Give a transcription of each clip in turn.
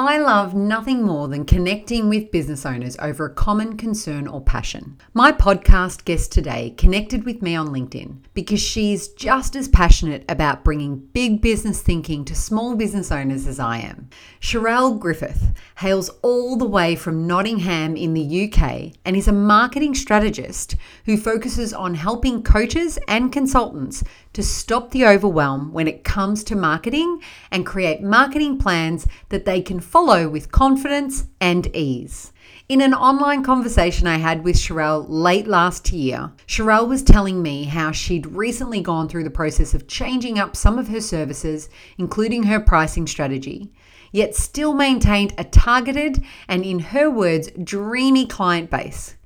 I love nothing more than connecting with business owners over a common concern or passion. My podcast guest today connected with me on LinkedIn because she is just as passionate about bringing big business thinking to small business owners as I am. Charelle Griffith hails all the way from Nottingham in the UK and is a marketing strategist who focuses on helping coaches and consultants to stop the overwhelm when it comes to marketing and create marketing plans that they can follow with confidence and ease. In an online conversation I had with Charelle late last year, Charelle was telling me how she'd recently gone through the process of changing up some of her services, including her pricing strategy, yet still maintained a targeted and, in her words, dreamy client base.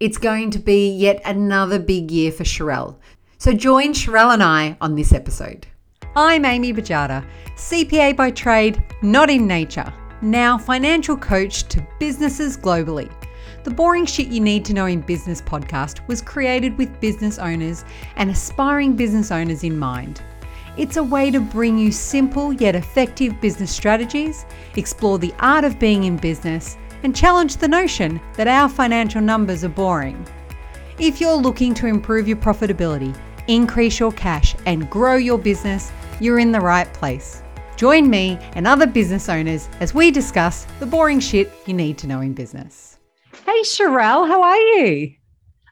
It's going to be yet another big year for Charelle. So join Charelle and I on this episode. I'm Amy Bajata, CPA by trade, not in nature. Now financial coach to businesses globally. The Boring Shit You Need to Know in Business podcast was created with business owners and aspiring business owners in mind. It's a way to bring you simple yet effective business strategies, explore the art of being in business, and challenge the notion that our financial numbers are boring. If you're looking to improve your profitability, increase your cash, and grow your business, you're in the right place. Join me and other business owners as we discuss the boring shit you need to know in business. Hey, Charelle, how are you?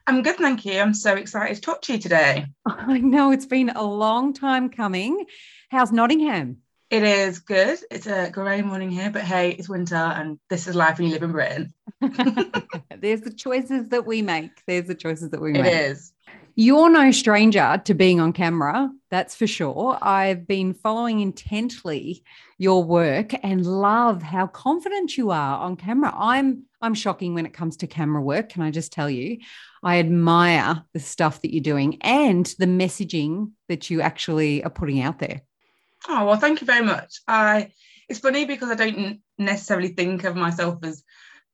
I'm good, thank you. I'm so excited to talk to you today. I know, it's been a long time coming. How's Nottingham? It is good. It's a grey morning here, but hey, it's winter and this is life when you live in Britain. There's the choices that we make. It is. You're no stranger to being on camera, that's for sure. I've been following intently your work and love how confident you are on camera. I'm shocking when it comes to camera work, can I just tell you? I admire the stuff that you're doing and the messaging that you actually are putting out there. Oh, well, thank you very much. It's funny because I don't necessarily think of myself as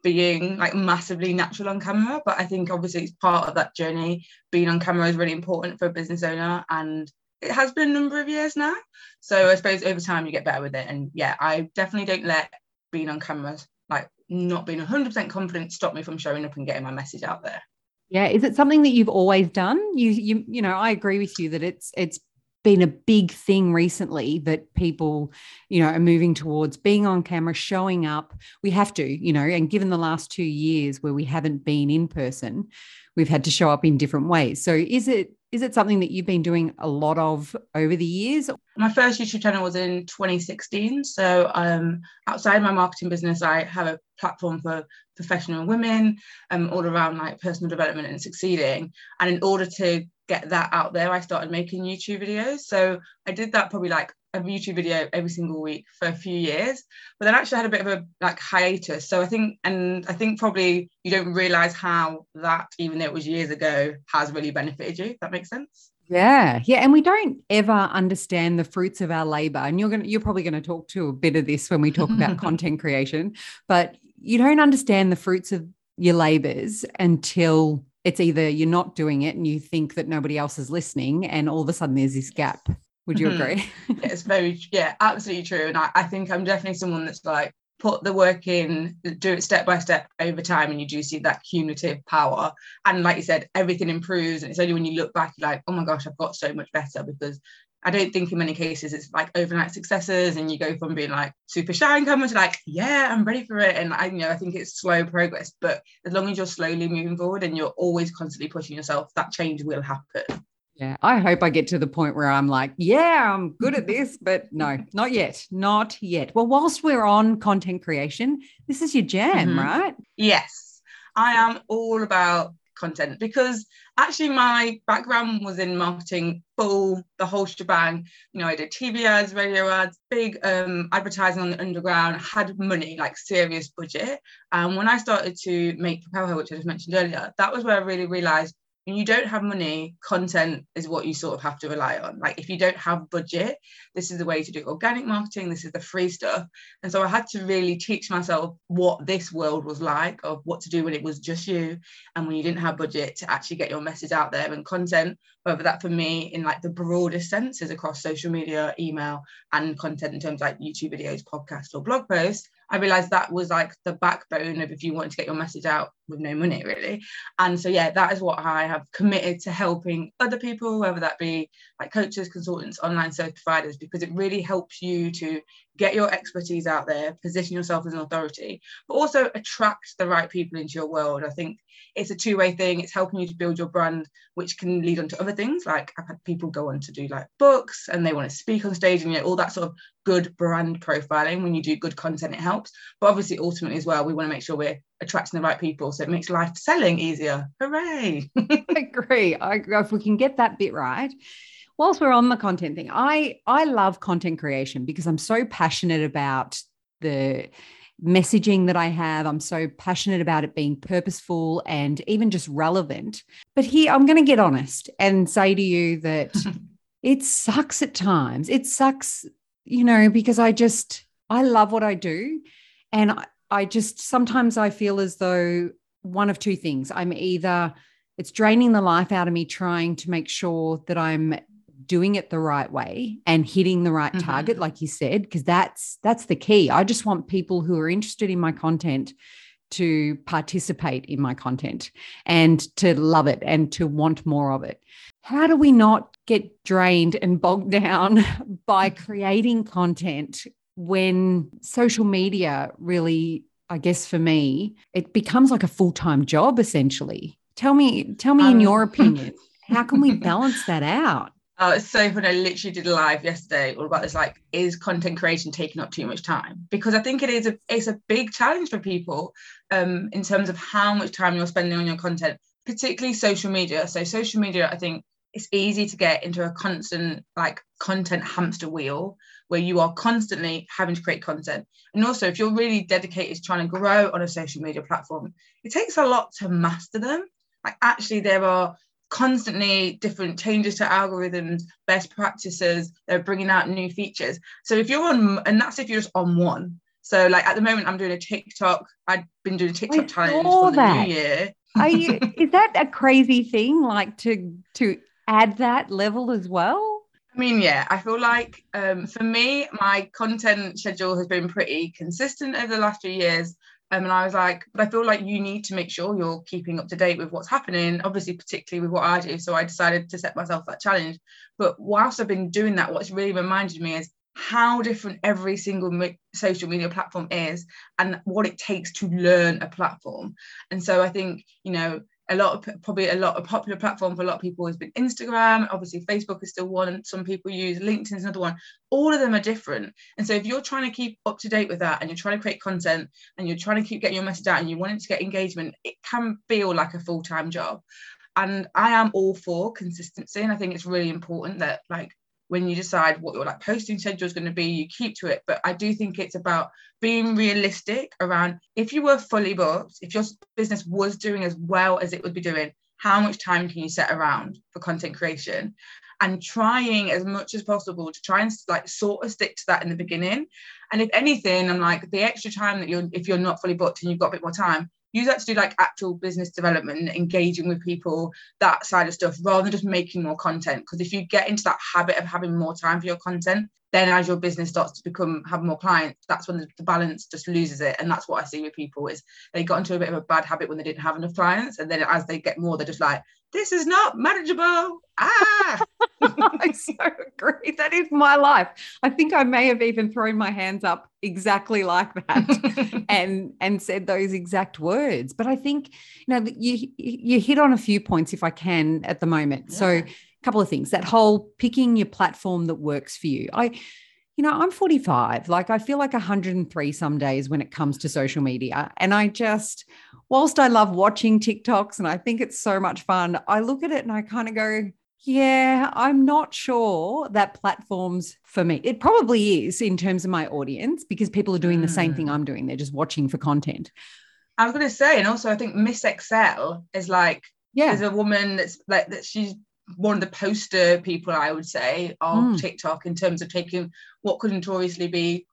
being like massively natural on camera, but I think obviously it's part of that journey. Being on camera is really important for a business owner, and it has been a number of years now, so I suppose over time you get better with it. And yeah, I definitely don't let being on camera, like not being 100% confident, stop me from showing up and getting my message out there. Yeah. Is it something that you've always done? You know, I agree with you that it's been a big thing recently that people, you know, are moving towards being on camera, showing up. We have to, you know, and given the last 2 years where we haven't been in person, we've had to show up in different ways. So is it something that you've been doing a lot of over the years? My first YouTube channel was in 2016. So outside my marketing business, I have a platform for professional women all around like personal development and succeeding. And in order to get that out there, I started making YouTube videos. So I did that probably like a YouTube video every single week for a few years, but then actually had a bit of a like hiatus. So I think probably you don't realize how that, even though it was years ago, has really benefited you, if that makes sense. Yeah. And we don't ever understand the fruits of our labor. And you're probably going to talk to a bit of this when we talk about content creation, but you don't understand the fruits of your labors until it's either you're not doing it and you think that nobody else is listening, and all of a sudden there's this gap. Would you agree? It's very, yeah, absolutely true. And I think I'm definitely someone that's like, put the work in, do it step by step over time, and you do see that cumulative power. And like you said, everything improves. And it's only when you look back, you're like, oh my gosh, I've got so much better, because I don't think in many cases it's like overnight successes and you go from being like super shy and coming to like, yeah, I'm ready for it. And I think it's slow progress, but as long as you're slowly moving forward and you're always constantly pushing yourself, that change will happen. Yeah, I hope I get to the point where I'm like, yeah, I'm good at this, but no, not yet. Well, whilst we're on content creation, this is your jam, right? Yes, I am all about content, because actually my background was in marketing, the whole shebang. You know, I did TV ads, radio ads, big advertising on the underground, had money, like serious budget. And when I started to make Propel, which I just mentioned earlier, that was where I really realized, when you don't have money, content is what you sort of have to rely on. Like if you don't have budget, this is the way to do organic marketing. This is the free stuff. And so I had to really teach myself what this world was like, of what to do when it was just you and when you didn't have budget, to actually get your message out there. And content, whether that for me in like the broadest sense is across social media, email, and content in terms of like YouTube videos, podcasts, or blog posts, I realized that was like the backbone of if you wanted to get your message out with no money, really. And so yeah, that is what I have committed to, helping other people, whether that be like coaches, consultants, online service providers, because it really helps you to get your expertise out there, position yourself as an authority, but also attract the right people into your world. I think it's a two-way thing. It's helping you to build your brand, which can lead on to other things. Like I've had people go on to do like books, and they want to speak on stage, and you know, all that sort of good brand profiling. When you do good content, it helps. But obviously, ultimately as well, we want to make sure we're attracting the right people, so it makes life selling easier. Hooray. I agree. If we can get that bit right. Whilst we're on the content thing, I love content creation because I'm so passionate about the messaging that I have. I'm so passionate about it being purposeful and even just relevant. But here, I'm going to get honest and say to you that it sucks at times. It sucks, you know, because I love what I do. And I just, sometimes I feel as though one of two things. I'm either, it's draining the life out of me trying to make sure that I'm doing it the right way and hitting the right target, like you said, because that's the key. I just want people who are interested in my content to participate in my content and to love it and to want more of it. How do we not get drained and bogged down by creating content when social media really, I guess for me, it becomes like a full-time job essentially? Tell me in your opinion, how can we balance that out? Oh, it's so funny. I literally did a live yesterday all about this, like, is content creation taking up too much time? Because I think it's a big challenge for people in terms of how much time you're spending on your content, particularly social media. So social media, I think it's easy to get into a constant like content hamster wheel where you are constantly having to create content. And also if you're really dedicated to trying to grow on a social media platform, it takes a lot to master them. Like actually there are constantly different changes to algorithms, best practices, they're bringing out new features. So if you're on, and that's if you're just on one. So like at the moment I'm doing a TikTok, I've been doing a TikTok challenge for the new year. Is that a crazy thing? Like to add that level as well? I mean, yeah, I feel like for me, my content schedule has been pretty consistent over the last few years. And I was like, but I feel like you need to make sure you're keeping up to date with what's happening, obviously, particularly with what I do. So I decided to set myself that challenge. But whilst I've been doing that, what's really reminded me is how different every single social media platform is and what it takes to learn a platform. And so I think, you know, a popular platform for a lot of people has been Instagram. Obviously, Facebook is still one. Some people use LinkedIn's another one. All of them are different. And so if you're trying to keep up to date with that and you're trying to create content and you're trying to keep getting your message out and you want it to get engagement, it can feel like a full-time job. And I am all for consistency. And I think it's really important that like when you decide what your like posting schedule is going to be, you keep to it. But I do think it's about being realistic around if you were fully booked, if your business was doing as well as it would be doing, how much time can you set around for content creation? And trying as much as possible to try and like sort of stick to that in the beginning. And if anything, I'm like the extra time that if you're not fully booked and you've got a bit more time, use that to do like actual business development, engaging with people, that side of stuff, rather than just making more content. Because if you get into that habit of having more time for your content, then as your business starts to have more clients, that's when the balance just loses it. And that's what I see with people is they got into a bit of a bad habit when they didn't have enough clients. And then as they get more, they're just like, this is not manageable. I so agree. That is my life. I think I may have even thrown my hands up exactly like that and said those exact words. But I think, you know, you hit on a few points if I can at the moment. Yeah. So a couple of things, that whole picking your platform that works for you. I'm 45, like I feel like 103 some days when it comes to social media. And I just, whilst I love watching TikToks and I think it's so much fun, I look at it and I kind of go, yeah, I'm not sure that platform's for me. It probably is in terms of my audience because people are doing the same thing I'm doing. They're just watching for content. I was going to say, and also I think Miss Excel is like, there's a woman that's like, that she's one of the poster people, I would say, of TikTok in terms of taking what could notoriously be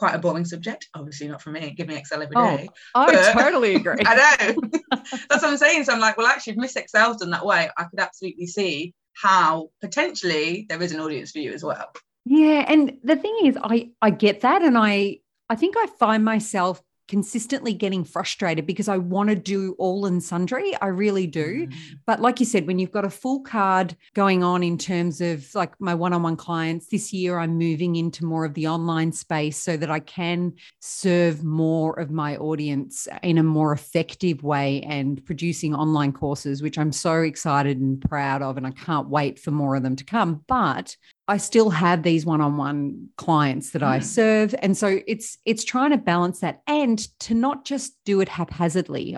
quite a boring subject. Obviously not for me, give me Excel every day. I totally agree. I know. That's what I'm saying. So I'm like, well, actually, if Miss Excel's done that way, I could absolutely see how potentially there is an audience for you as well. Yeah, and the thing is I get that, and I I think I find myself consistently getting frustrated because I want to do all and sundry. I really do. Mm. But like you said, when you've got a full card going on in terms of like my one-on-one clients, this year I'm moving into more of the online space so that I can serve more of my audience in a more effective way and producing online courses, which I'm so excited and proud of. And I can't wait for more of them to come. But I still have these one-on-one clients that I serve. And so it's trying to balance that and to not just do it haphazardly.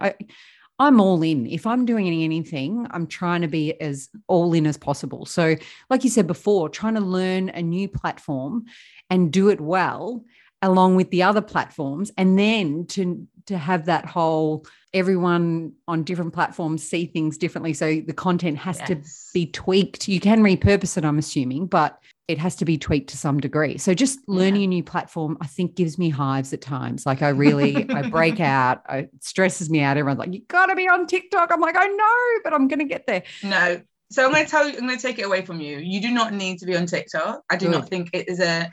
I'm all in. If I'm doing anything, I'm trying to be as all in as possible. So like you said before, trying to learn a new platform and do it well along with the other platforms, and then to have that whole everyone on different platforms see things differently. So the content has to be tweaked. You can repurpose it, I'm assuming, but it has to be tweaked to some degree. So just learning a new platform, I think, gives me hives at times. Like I break out, it stresses me out. Everyone's like, you got to be on TikTok. I'm like, I know, but I'm going to get there. No. So I'm going to take it away from you. You do not need to be on TikTok. I do not think it is a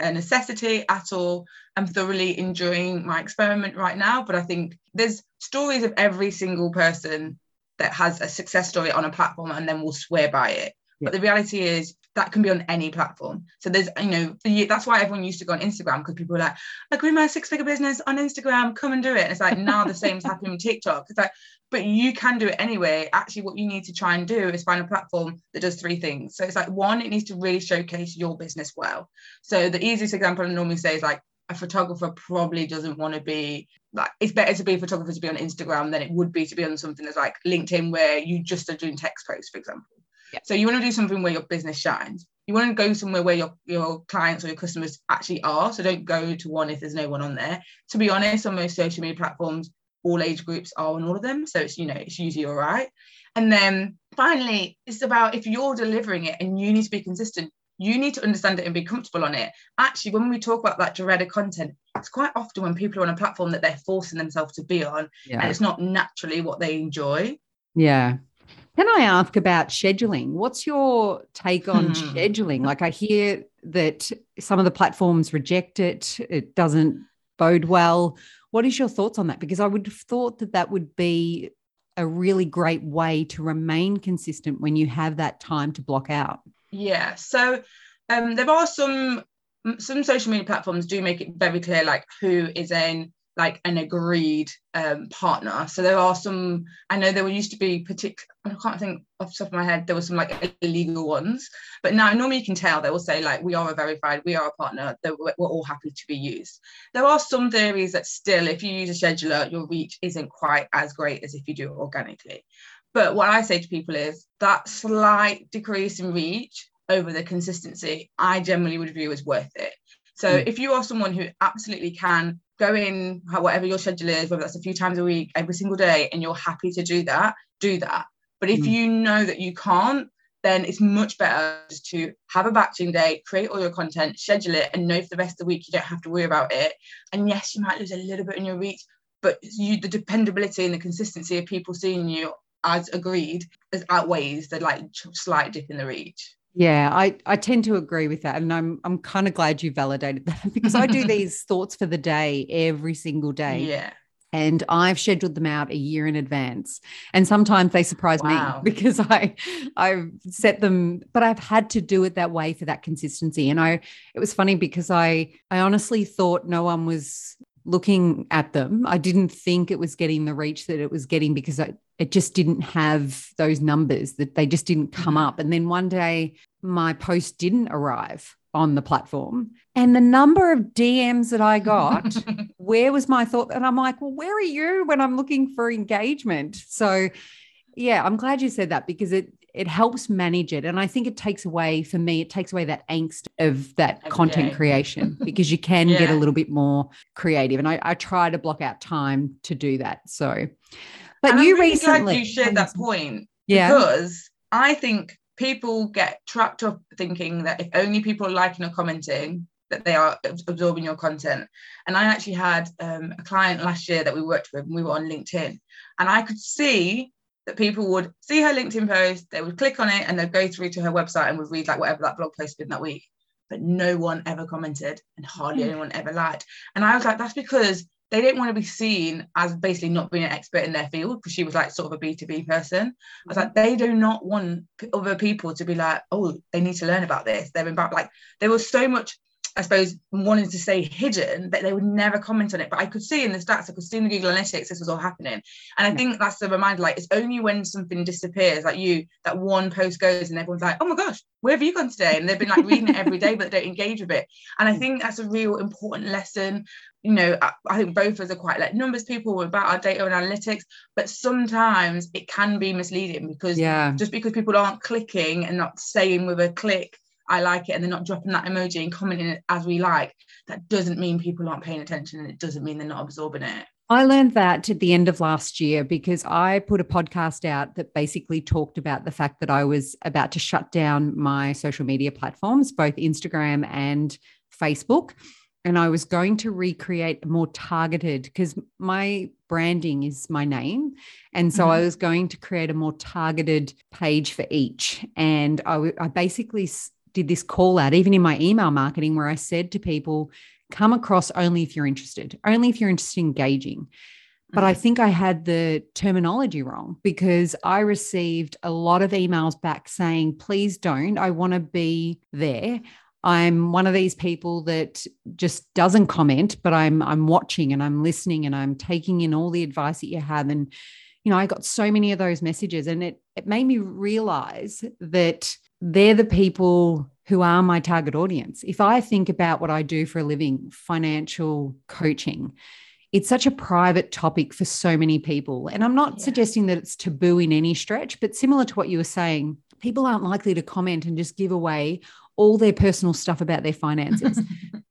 necessity at all. I'm thoroughly enjoying my experiment right now, but I think there's stories of every single person that has a success story on a platform and then will swear by it. Yeah. But the reality is that can be on any platform. So there's, that's why everyone used to go on Instagram, because people were like, I grew my 6-figure business on Instagram, come and do it. And it's like, now the same is happening with TikTok. It's like, but you can do it anyway. Actually, what you need to try and do is find a platform that does three things. So it's like, one, it needs to really showcase your business well. So the easiest example I normally say is like, a photographer probably doesn't want to be like, it's better to be a photographer to be on Instagram than it would be to be on something that's like LinkedIn, where you just are doing text posts, for example. Yeah. So you want to do something where your business shines. You want to go somewhere where your clients or your customers actually are. So don't go to one if there's no one on there. To be honest, on most social media platforms, all age groups are on all of them. So it's usually all right. And then finally, it's about if you're delivering it and you need to be consistent, you need to understand it and be comfortable on it. Actually, when we talk about that dreaded content, it's quite often when people are on a platform that they're forcing themselves to be on and it's not naturally what they enjoy. Yeah. Can I ask about scheduling? What's your take on scheduling? Like, I hear that some of the platforms reject it. It doesn't bode well. What is your thoughts on that? Because I would have thought that would be a really great way to remain consistent when you have that time to block out. Yeah. So there are some social media platforms do make it very clear, like who is in like an agreed partner. So there are some, I know there used to be particular, I can't think off the top of my head, there were some like illegal ones, but now normally you can tell they will say like, we are verified, we are a partner, that we're all happy to be used. There are some theories that still, if you use a scheduler, your reach isn't quite as great as if you do it organically. But what I say to people is that slight decrease in reach over the consistency, I generally would view as worth it. So if you are someone who absolutely can go in, whatever your schedule is, whether that's a few times a week, every single day, and you're happy to do that. But if you know that you can't, then it's much better just to have a batching day, create all your content, schedule it, and know for the rest of the week you don't have to worry about it. And yes, you might lose a little bit in your reach, but the dependability and the consistency of people seeing you as agreed as outweighs the like slight dip in the reach. Yeah, I tend to agree with that. And I'm kind of glad you validated that, because I do these thoughts for the day every single day. Yeah. And I've scheduled them out a year in advance. And sometimes they surprise me because I've set them, but I've had to do it that way for that consistency. And it was funny because I honestly thought no one was looking at them. I didn't think it was getting the reach that it was getting, because it just didn't have those numbers, that they just didn't come up. And then one day my post didn't arrive on the platform, and the number of DMs that I got, where was my thought? And I'm like, well, where are you when I'm looking for engagement? So yeah, I'm glad you said that, because it helps manage it. And I think it takes away that angst of that every content day. Creation, because you can get a little bit more creative. And I try to block out time to do that. So, but and you I'm really recently glad you shared that point, because I think people get trapped up thinking that if only people are liking or commenting, that they are absorbing your content. And I actually had a client last year that we worked with, and we were on LinkedIn, and I could see that people would see her LinkedIn post, they would click on it, and they'd go through to her website and would read like whatever that blog post had been that week. but no one ever commented and hardly anyone ever liked. And I was like, that's because they didn't want to be seen as basically not being an expert in their field, because she was like sort of a B2B person. I was like, they do not want other people to be like, oh, they need to learn about this. They're about, like, there was so much, I suppose, wanted to say hidden that they would never comment on it. But I could see in the stats, I could see in the Google Analytics, this was all happening. And I think that's the reminder, like, it's only when something disappears, like you, that one post goes and everyone's like, oh my gosh, where have you gone today? And they've been like reading it every day, but they don't engage with it. And I think that's a real important lesson. You know, I think both of us are quite like numbers people, we're about our data and analytics, but sometimes it can be misleading because just because people aren't clicking and not saying with a click, I like it, and they're not dropping that emoji and commenting it as we like, that doesn't mean people aren't paying attention, and it doesn't mean they're not absorbing it. I learned that at the end of last year because I put a podcast out that basically talked about the fact that I was about to shut down my social media platforms, both Instagram and Facebook. And I was going to recreate more targeted, because my branding is my name. And so I was going to create a more targeted page for each. And I basically did this call out, even in my email marketing, where I said to people, come across only if you're interested, in engaging. But I think I had the terminology wrong, because I received a lot of emails back saying, please don't, I want to be there. I'm one of these people that just doesn't comment, but I'm watching and I'm listening and I'm taking in all the advice that you have. And, you know, I got so many of those messages, and it made me realize that they're the people who are my target audience. If I think about what I do for a living, financial coaching, it's such a private topic for so many people. And I'm not suggesting that it's taboo in any stretch, but similar to what you were saying, people aren't likely to comment and just give away all their personal stuff about their finances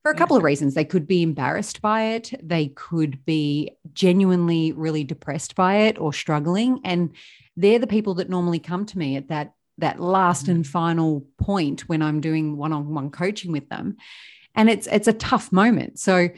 for a couple of reasons. They could be embarrassed by it. They could be genuinely really depressed by it or struggling. And they're the people that normally come to me at that last and final point when I'm doing one-on-one coaching with them. And it's a tough moment. So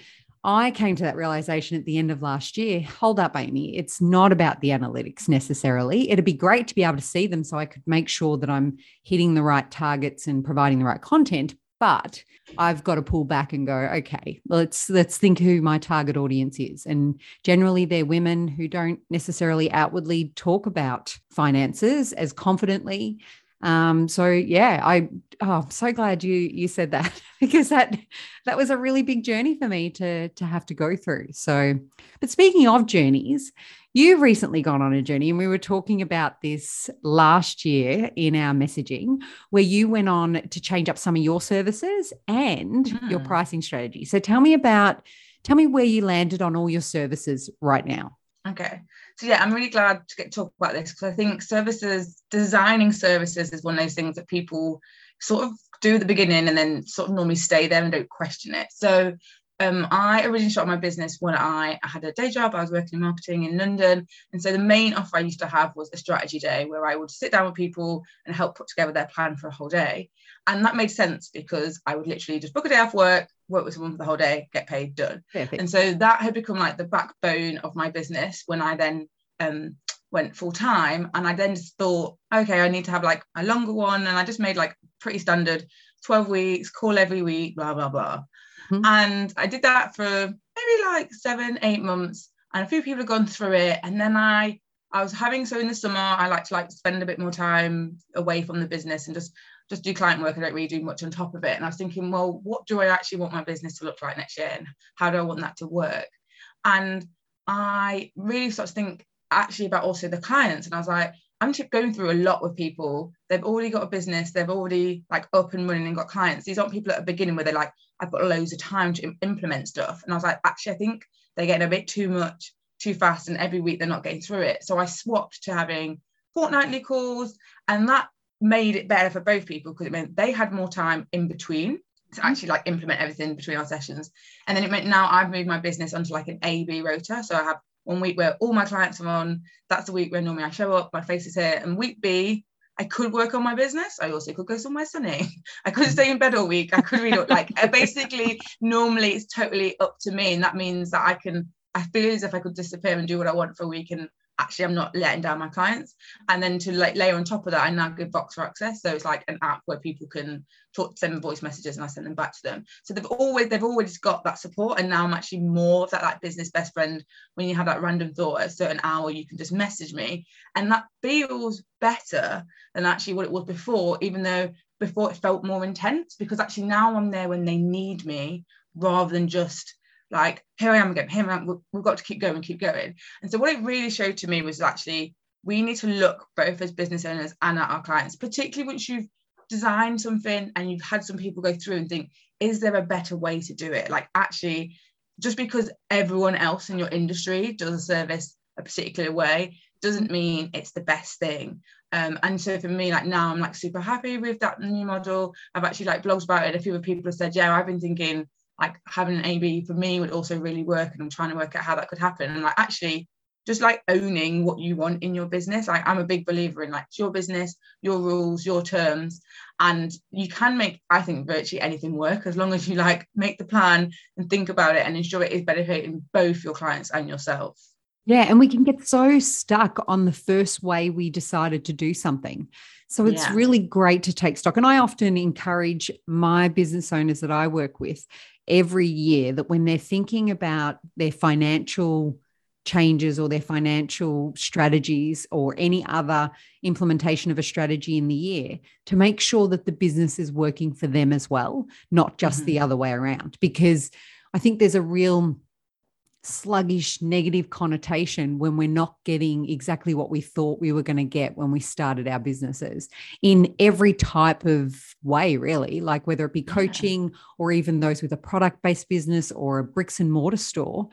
I came to that realization at the end of last year, hold up, Amy, it's not about the analytics necessarily. It'd be great to be able to see them so I could make sure that I'm hitting the right targets and providing the right content, but I've got to pull back and go, okay, let's think who my target audience is. And generally they're women who don't necessarily outwardly talk about finances as confidently. I'm so glad you said that, because that was a really big journey for me to have to go through. So, but speaking of journeys, you've recently gone on a journey, and we were talking about this last year in our messaging, where you went on to change up some of your services and your pricing strategy. So tell me where you landed on all your services right now. Okay. So yeah, I'm really glad to get to talk about this, because I think designing services is one of those things that people sort of do at the beginning and then sort of normally stay there and don't question it. So I originally started my business when I had a day job. I was working in marketing in London. And so the main offer I used to have was a strategy day, where I would sit down with people and help put together their plan for a whole day. And that made sense because I would literally just book a day off work with someone for the whole day, get paid, done. Perfect. And so that had become like the backbone of my business when I then went full time. And I then just thought, okay, I need to have like a longer one. And I just made like pretty standard 12 weeks, call every week, blah, blah, blah. Mm-hmm. And I did that for maybe like 7-8 months. And a few people have gone through it. And then I was having, so in the summer, I like to spend a bit more time away from the business and just do client work. I don't really do much on top of it. And I was thinking, well, what do I actually want my business to look like next year? And how do I want that to work? And I really started to think actually about also the clients. And I was like, I'm going through a lot with people. They've already got a business. They've already like up and running and got clients. These aren't people at the beginning where they're like, I've got loads of time to implement stuff. And I was like, actually, I think they're getting a bit too much, too fast. And every week they're not getting through it. So I swapped to having fortnightly calls, and that made it better for both people, because it meant they had more time in between to actually like implement everything between our sessions. And then it meant now I've moved my business onto like an A/B rota. So I have one week where all my clients are on. That's the week where normally I show up, my face is here. And week B, I could work on my business. I also could go somewhere sunny. I could stay in bed all week. I could read up. Like basically, normally it's totally up to me. And that means that I feel as if I could disappear and do what I want for a week, and actually I'm not letting down my clients. And then to like layer on top of that, I now give Voxer Access. So it's like an app where people can talk, send them voice messages, and I send them back to them. So they've always got that support. And now I'm actually more of that like business best friend. When you have that random thought at a certain hour, you can just message me. And that feels better than actually what it was before, even though before it felt more intense, because actually now I'm there when they need me, rather than just like, here I am again, here I am, we've got to keep going. And so what it really showed to me was actually, we need to look both as business owners and at our clients, particularly once you've designed something and you've had some people go through and think, is there a better way to do it? Like actually, just because everyone else in your industry does a service a particular way, doesn't mean it's the best thing. And so for me, like now I'm like super happy with that new model. I've actually like blogged about it. A few people have said, yeah, I've been thinking, like having an AB for me would also really work, and I'm trying to work out how that could happen. And like actually just like owning what you want in your business. Like I'm a big believer in like it's your business, your rules, your terms, and you can make, I think, virtually anything work as long as you like make the plan and think about it and ensure it is benefiting both your clients and yourself. Yeah, and we can get so stuck on the first way we decided to do something. So it's really great to take stock. And I often encourage my business owners that I work with every year that when they're thinking about their financial changes or their financial strategies or any other implementation of a strategy in the year, to make sure that the business is working for them as well, not just the other way around. Because I think there's a real sluggish, negative connotation when we're not getting exactly what we thought we were going to get when we started our businesses in every type of way, really, like whether it be coaching or even those with a product-based business or a bricks and mortar store.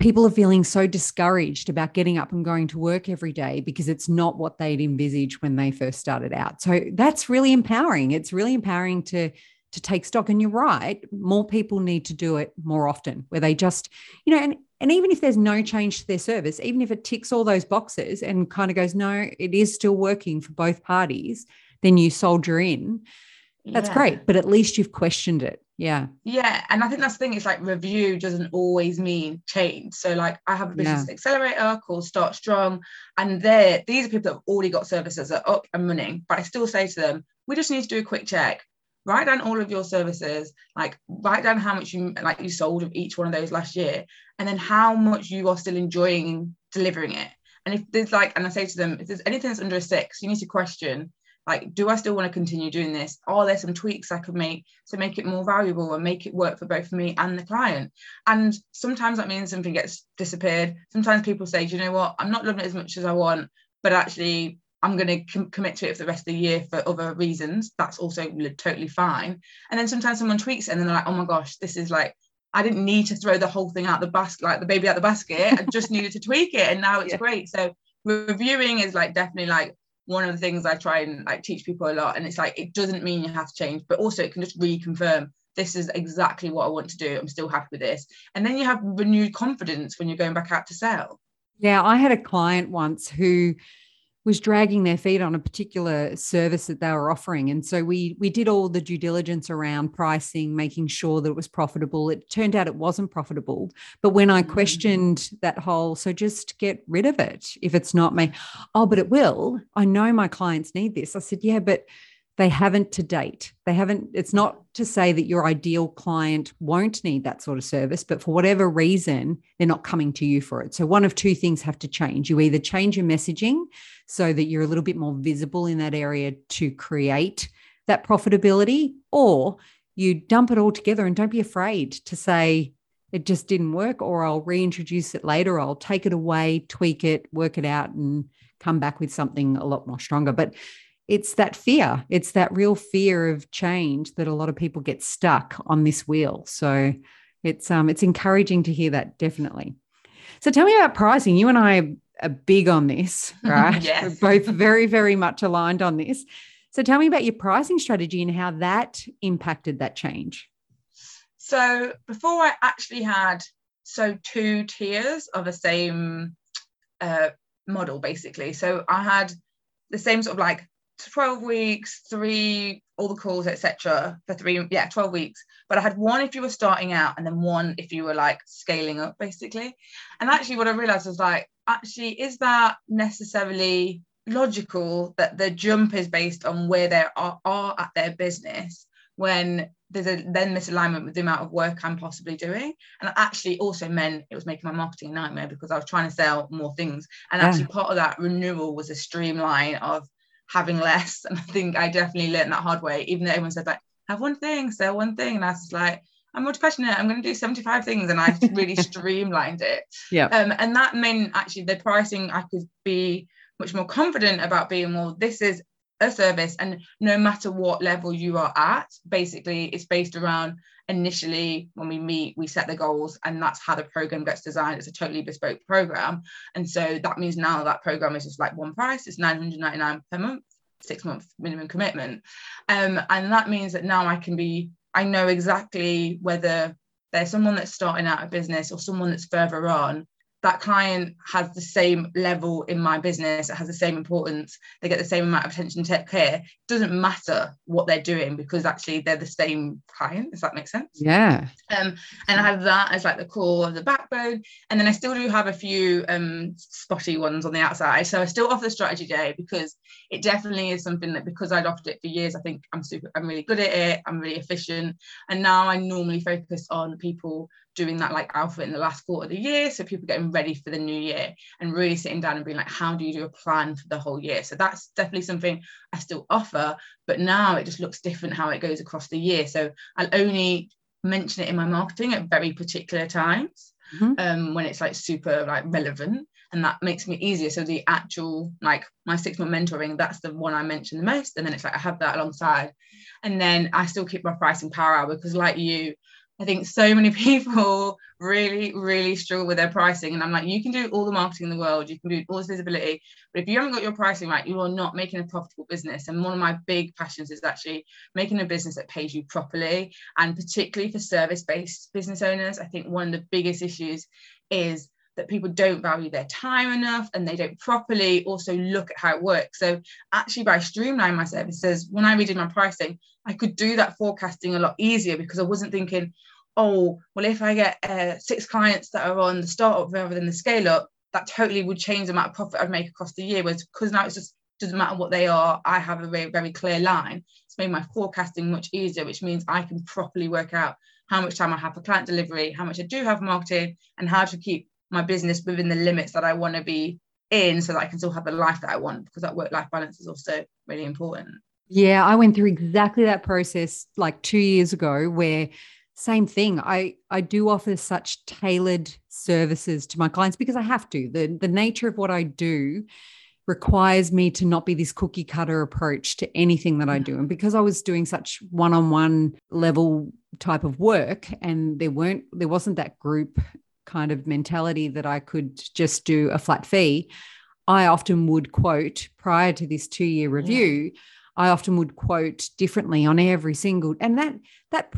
People are feeling so discouraged about getting up and going to work every day because it's not what they'd envisaged when they first started out. So that's really empowering. It's really empowering to take stock. And you're right, more people need to do it more often, where they just, you know, and even if there's no change to their service, even if it ticks all those boxes and kind of goes, no, it is still working for both parties, then you soldier in. That's great. But at least you've questioned it. Yeah. Yeah. And I think that's the thing, it's like review doesn't always mean change. So like I have a business accelerator called Start Strong, and these are people that have already got services that are up and running, but I still say to them, we just need to do a quick check. Write down all of your services, like write down how much you sold of each one of those last year, and then how much you are still enjoying delivering it. And if there's and I say to them, if there's anything that's under a 6, you need to question, like, do I still want to continue doing this? Are there some tweaks I could make to make it more valuable and make it work for both me and the client? And sometimes that means something gets disappeared. Sometimes people say, do you know what? I'm not loving it as much as I want, but actually I'm going to commit to it for the rest of the year for other reasons. That's also totally fine. And then sometimes someone tweaks it and then they're like, oh my gosh, this is like, I didn't need to throw the whole thing out the basket, like the baby out the basket. I just needed to tweak it. And now it's great. So reviewing is like definitely like one of the things I try and like teach people a lot. And it's like, it doesn't mean you have to change, but also it can just reconfirm, this is exactly what I want to do. I'm still happy with this. And then you have renewed confidence when you're going back out to sell. Yeah. I had a client once who was dragging their feet on a particular service that they were offering. And so we did all the due diligence around pricing, making sure that it was profitable. It turned out it wasn't profitable. But when I questioned that whole, so just get rid of it if it's not me. Oh, but it will. I know my clients need this. I said, yeah, but they haven't to date. They haven't. It's not to say that your ideal client won't need that sort of service, but for whatever reason, they're not coming to you for it. So one of two things have to change. You either change your messaging so that you're a little bit more visible in that area to create that profitability, or you dump it all together and don't be afraid to say, it just didn't work, or I'll reintroduce it later. I'll take it away, tweak it, work it out, and come back with something a lot more stronger. But it's that fear. It's that real fear of change that a lot of people get stuck on this wheel. So it's encouraging to hear that, definitely. So tell me about pricing. You and I are big on this, right? Yes. We're both very, very much aligned on this. So tell me about your pricing strategy and how that impacted that change. So before I actually had two tiers of the same model, basically. So I had the same sort of like 12 weeks, three, all the calls, etc. for 12 weeks. But I had one if you were starting out, and then one if you were like scaling up, basically. And actually what I realized was like, actually, is that necessarily logical that the jump is based on where they are at their business, when there's a then misalignment with the amount of work I'm possibly doing? And actually also meant it was making my marketing a nightmare, because I was trying to sell more things. And actually part of that renewal was a streamline of having less. And I think I definitely learned that hard way, even though everyone said like, have one thing, sell one thing. And I was like, I'm more passionate, I'm going to do 75 things. And I really streamlined it. Yeah. And that meant actually the pricing, I could be much more confident about being more, this is a service, and no matter what level you are at, basically it's based around, initially when we meet, we set the goals, and that's how the program gets designed. It's a totally bespoke program. And so that means now that program is just like one price. It's $999 per month, 6 month minimum commitment. And that means that now I know exactly whether there's someone that's starting out a business or someone that's further on, that client has the same level in my business, it has the same importance, they get the same amount of attention, tech care. It doesn't matter what they're doing, because actually they're the same client, if that makes sense. Yeah. And I have that as like the core of the backbone. And then I still do have a few spotty ones on the outside. So I still offer the strategy day, because it definitely is something that, because I'd offered it for years, I think I'm really good at it, I'm really efficient. And now I normally focus on people doing that like alpha in the last quarter of the year, so people getting ready for the new year and really sitting down and being like, how do you do a plan for the whole year? So that's definitely something I still offer, but now it just looks different how it goes across the year. So I'll only mention it in my marketing at very particular times, when it's like super like relevant, and that makes me easier. So the actual like my 6 month mentoring, that's the one I mention the most, and then it's like I have that alongside. And then I still keep my pricing power hour, because like you, I think so many people really, really struggle with their pricing. And I'm like, you can do all the marketing in the world, you can do all this visibility, but if you haven't got your pricing right, you are not making a profitable business. And one of my big passions is actually making a business that pays you properly. And particularly for service-based business owners, I think one of the biggest issues is that people don't value their time enough, and they don't properly also look at how it works. So actually by streamlining my services, when I redid my pricing, I could do that forecasting a lot easier, because I wasn't thinking, oh, well, if I get 6 clients that are on the startup rather than the scale up, that totally would change the amount of profit I'd make across the year. Whereas because now it's just, doesn't matter what they are, I have a very, very clear line. It's made my forecasting much easier, which means I can properly work out how much time I have for client delivery, how much I do have for marketing, and how to keep my business within the limits that I want to be in, so that I can still have the life that I want, because that work-life balance is also really important. Yeah, I went through exactly that process like 2 years ago, where same thing. I do offer such tailored services to my clients, because I have to. The nature of what I do requires me to not be this cookie cutter approach to anything that I do. And because I was doing such one-on-one level type of work, and there wasn't that group kind of mentality that I could just do a flat fee, I often would quote, prior to this 2 year review, I often would quote differently on every single, and that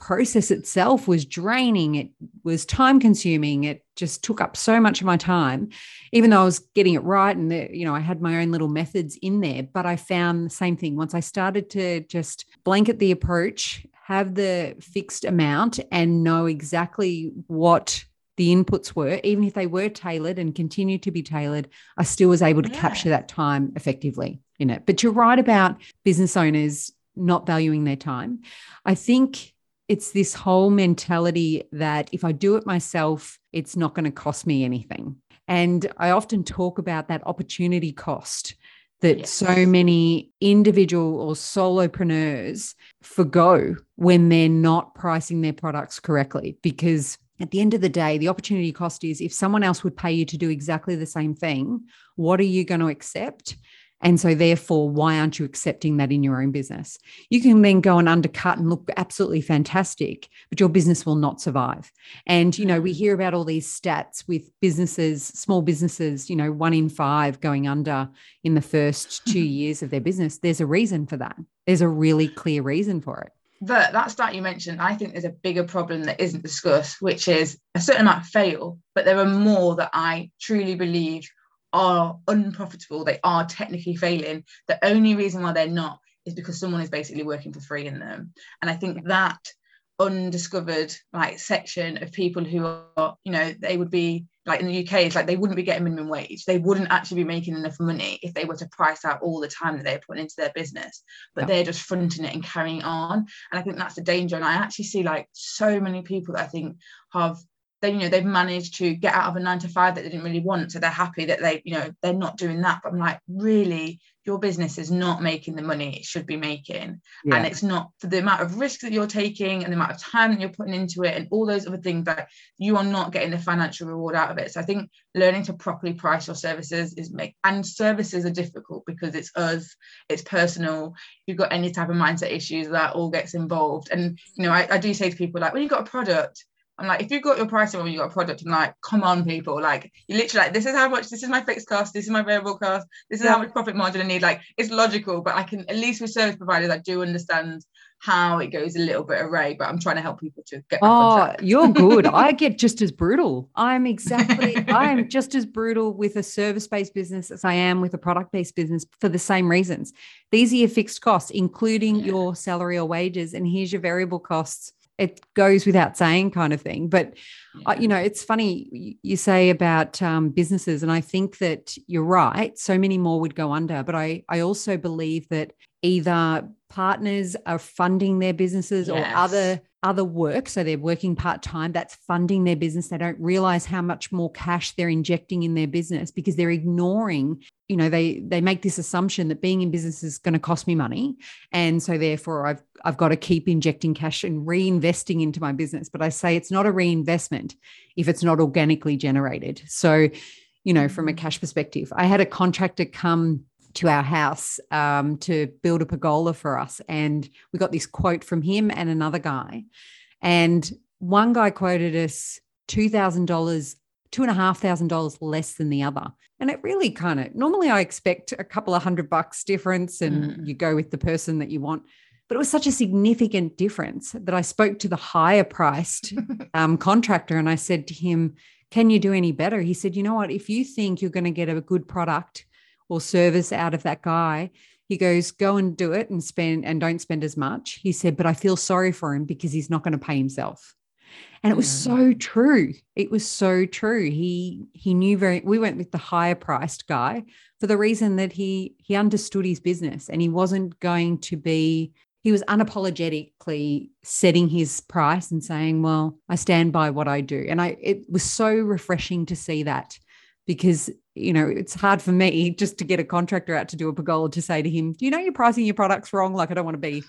process itself was draining. It was time consuming. It just took up so much of my time, even though I was getting it right. And I had my own little methods in there, but I found the same thing. Once I started to just blanket the approach, have the fixed amount, and know exactly what the inputs were, even if they were tailored and continue to be tailored, I still was able to capture that time effectively in it. But you're right about business owners not valuing their time. I think it's this whole mentality that if I do it myself, it's not going to cost me anything. And I often talk about that opportunity cost that so many individual or solopreneurs forgo when they're not pricing their products correctly, because at the end of the day, the opportunity cost is, if someone else would pay you to do exactly the same thing, what are you going to accept? And so therefore, why aren't you accepting that in your own business? You can then go and undercut and look absolutely fantastic, but your business will not survive. And, we hear about all these stats with businesses, small businesses, 1 in 5 going under in the first 2 years of their business. There's a reason for that. There's a really clear reason for it. But that stat you mentioned, I think there's a bigger problem that isn't discussed, which is a certain amount fail, but there are more that I truly believe are unprofitable, they are technically failing, the only reason why they're not is because someone is basically working for free in them. And I think that undiscovered like section of people who are, you know, they would be like in the UK, it's like they wouldn't be getting minimum wage, they wouldn't actually be making enough money if they were to price out all the time that they're putting into their business, but they're just fronting it and carrying on. And I think that's the danger. And I actually see like so many people that I think have, they, you know, they've managed to get out of a 9-to-5 that they didn't really want, so they're happy that they, you know, they're not doing that. But I'm like, really, your business is not making the money it should be making, and it's not, for the amount of risk that you're taking and the amount of time that you're putting into it and all those other things, that like, you are not getting the financial reward out of it. So I think learning to properly price your services is and services are difficult because it's us, it's personal, you've got any type of mindset issues, that all gets involved. And you know, I do say to people like, well, you've got a product. I'm like, if you've got your pricing when you've got a product, I'm like, come on, people. Like, you literally like, this is how much, this is my fixed cost, this is my variable cost, this is how much profit margin I need. Like, it's logical, but I can, at least with service providers, I do understand how it goes a little bit array, but I'm trying to help people to get back on track. You're good. I get just as brutal. I'm just as brutal with a service-based business as I am with a product-based business for the same reasons. These are your fixed costs, including your salary or wages, and here's your variable costs. It goes without saying kind of thing. But, you know, it's funny you say about businesses, and I think that you're right. So many more would go under. But I also believe that either partners are funding their businesses or other work. So they're working part-time, that's funding their business. They don't realize how much more cash they're injecting in their business because they're ignoring, you know, they make this assumption that being in business is going to cost me money. And so therefore I've got to keep injecting cash and reinvesting into my business. But I say it's not a reinvestment if it's not organically generated. So, you know, from a cash perspective, I had a contractor come to our house to build a pergola for us. And we got this quote from him and another guy. And one guy quoted us $2,500 less than the other. And it really kind of, normally I expect a couple of $100 difference and you go with the person that you want. But it was such a significant difference that I spoke to the higher priced contractor and I said to him, can you do any better? He said, you know what, if you think you're going to get a good product or service out of that guy, he goes, go and do it and spend, and don't spend as much. He said, but I feel sorry for him because he's not going to pay himself. And it was so true. It was so true. He knew we went with the higher priced guy for the reason that he understood his business and he wasn't going to be, he was unapologetically setting his price and saying, well, I stand by what I do. And it was so refreshing to see that because, you know, it's hard for me just to get a contractor out to do a pergola to say to him, do you know you're pricing your products wrong? Like, I don't want to be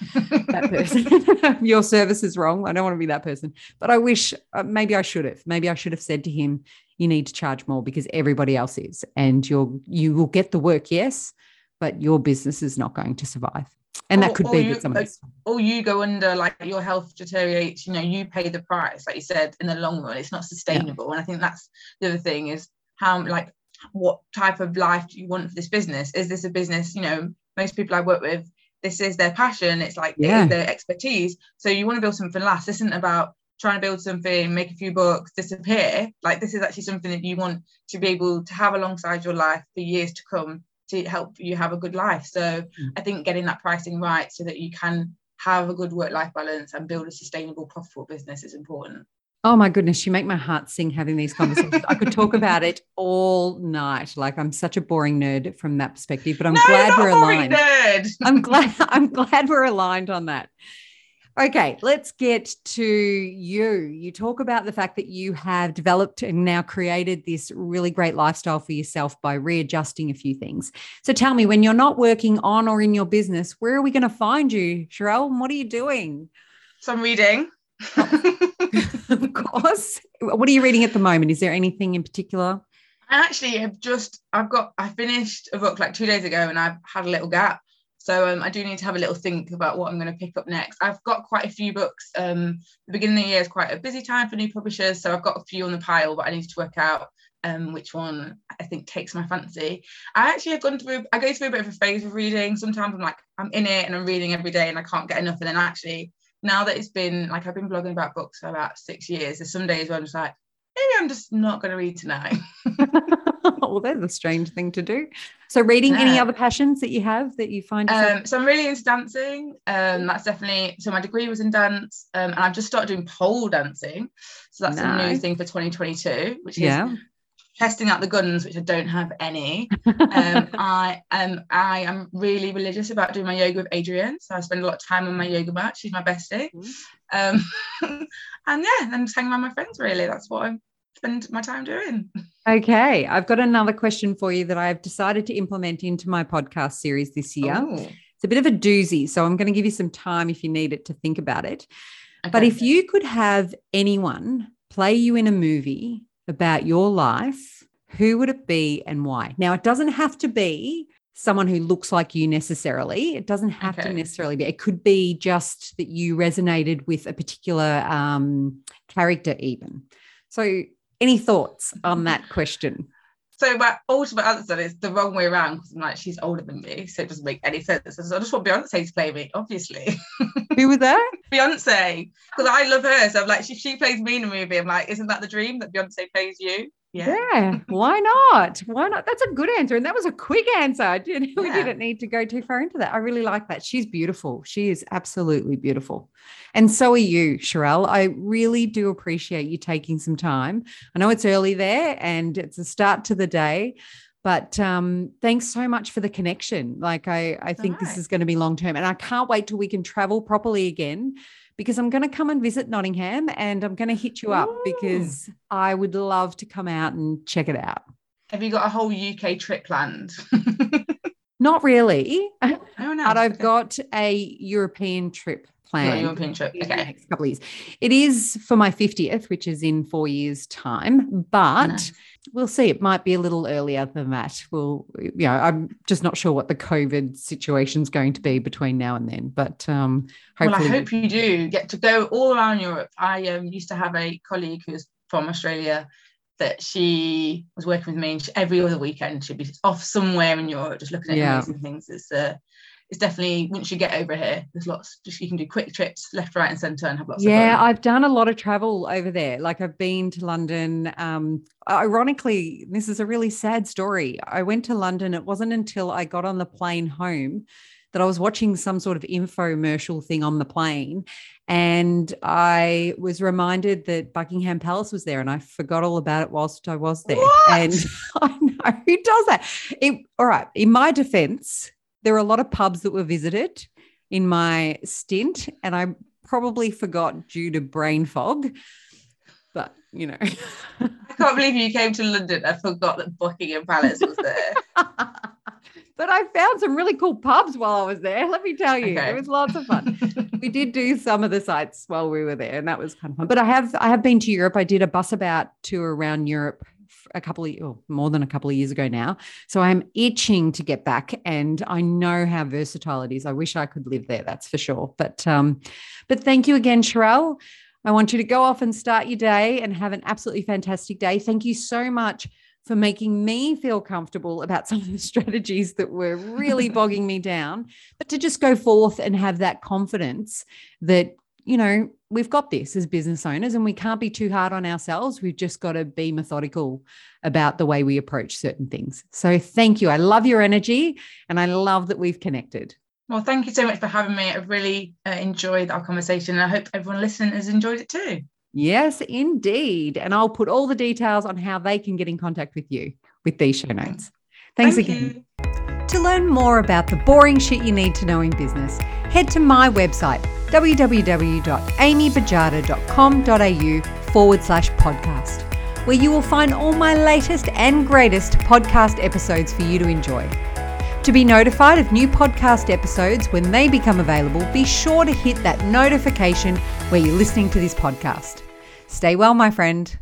that person. Your service is wrong. I don't want to be that person. But I wish maybe I should have. Maybe I should have said to him, you need to charge more because everybody else is. And you will get the work, yes, but your business is not going to survive. And that could be with some of this. Or you go under, like your health deteriorates, you know, you pay the price. Like you said, in the long run, it's not sustainable. Yeah. And I think that's the other thing is how, like, what type of life do you want for this business? Is this a business, you know, most people I work with, this is their passion, it's like it is their expertise, so you want to build something last. This isn't about trying to build something, make a few bucks, disappear. Like, this is actually something that you want to be able to have alongside your life for years to come to help you have a good life. So I think getting that pricing right so that you can have a good work-life balance and build a sustainable, profitable business is important. Oh my goodness, you make my heart sing having these conversations. I could talk about it all night. Like, I'm such a boring nerd from that perspective, but I'm glad we're aligned. Nerd. I'm glad we're aligned on that. Okay, let's get to you. You talk about the fact that you have developed and now created this really great lifestyle for yourself by readjusting a few things. So tell me, when you're not working on or in your business, where are we going to find you, Charelle? What are you doing? So I'm reading. Of course. What are you reading at the moment? Is there anything in particular? I actually have just, I finished a book like 2 days ago and I've had a little gap. So I do need to have a little think about what I'm going to pick up next. I've got quite a few books. The beginning of the year is quite a busy time for new publishers. So I've got a few on the pile, but I need to work out which one I think takes my fancy. I actually have I go through a bit of a phase of reading. Sometimes I'm like, I'm in it and I'm reading every day and I can't get enough. And then actually, now that it's been, like, I've been blogging about books for about 6 years, there's some days where I'm just like, maybe I'm just not going to read tonight. well, that's a strange thing to do. So reading, any other passions that you have that you find yourself? So I'm really into dancing. That's definitely, so my degree was in dance, and I've just started doing pole dancing. So that's a new thing for 2022, which is testing out the guns, which I don't have any. I am really religious about doing my yoga with Adrian, so I spend a lot of time on my yoga mat. She's my bestie. And then just hanging around my friends, really. That's what I spend my time doing. Okay, I've got another question for you that I've decided to implement into my podcast series this year. Ooh. It's a bit of a doozy, so I'm going to give you some time if you need it to think about it. Okay. But if you could have anyone play you in a movie about your life, who would it be and why? Now, it doesn't have to be someone who looks like you necessarily. It doesn't have to necessarily be. It could be just that you resonated with a particular character even. So any thoughts on that question? So my ultimate answer is the wrong way around, because I'm like, she's older than me, so it doesn't make any sense. So I just want Beyonce to play me, obviously. Who was that? Beyonce, because I love her. So I'm like, she plays me in a movie. I'm like, isn't that the dream, that Beyonce plays you? Yeah. Why not? Why not? That's a good answer. And that was a quick answer. We didn't need to go too far into that. I really like that. She's beautiful. She is absolutely beautiful. And so are you, Charelle. I really do appreciate you taking some time. I know it's early there and it's a start to the day, but thanks so much for the connection. Like I think this is going to be long-term, and I can't wait till we can travel properly again, because I'm going to come and visit Nottingham and I'm going to hit you up because I would love to come out and check it out. Have you got a whole UK trip planned? Not really. Oh, no. But I've got a European trip planned. Yeah, European trip. Okay. The next couple of years. It is for my 50th, which is in 4 years' time, but we'll see. It might be a little earlier than that. I'm just not sure what the COVID situation's going to be between now and then. But hopefully, I hope you do get to go all around Europe. I used to have a colleague who's from Australia that she was working with me, and every other weekend she'd be off somewhere in Europe, just looking at amazing things. It's definitely, once you get over here, there's lots, you can do quick trips left, right and centre and have lots of fun. Yeah, I've done a lot of travel over there. Like I've been to London. Ironically, this is a really sad story. I went to London. It wasn't until I got on the plane home that I was watching some sort of infomercial thing on the plane, and I was reminded that Buckingham Palace was there, and I forgot all about it whilst I was there. What? And I know, who does that? All right, in my defence, there were a lot of pubs that were visited in my stint, and I probably forgot due to brain fog. But, you know. I can't believe you came to London. I forgot that Buckingham Palace was there. But I found some really cool pubs while I was there, let me tell you. Okay. It was lots of fun. We did do some of the sites while we were there, and that was kind of fun. But I have been to Europe. I did a Busabout tour around Europe more than a couple of years ago now. So I'm itching to get back, and I know how versatile it is. I wish I could live there, that's for sure. But thank you again, Charelle. I want you to go off and start your day and have an absolutely fantastic day. Thank you so much for making me feel comfortable about some of the strategies that were really bogging me down, but to just go forth and have that confidence that, you know, we've got this as business owners, and we can't be too hard on ourselves. We've just got to be methodical about the way we approach certain things. So thank you. I love your energy, and I love that we've connected. Well, thank you so much for having me. I really enjoyed our conversation, and I hope everyone listening has enjoyed it too. Yes, indeed. And I'll put all the details on how they can get in contact with you with these show notes. Thank you again. To learn more about the boring shit you need to know in business, head to my website, www.amybajata.com.au/podcast, where you will find all my latest and greatest podcast episodes for you to enjoy. To be notified of new podcast episodes when they become available, be sure to hit that notification where you're listening to this podcast. Stay well, my friend.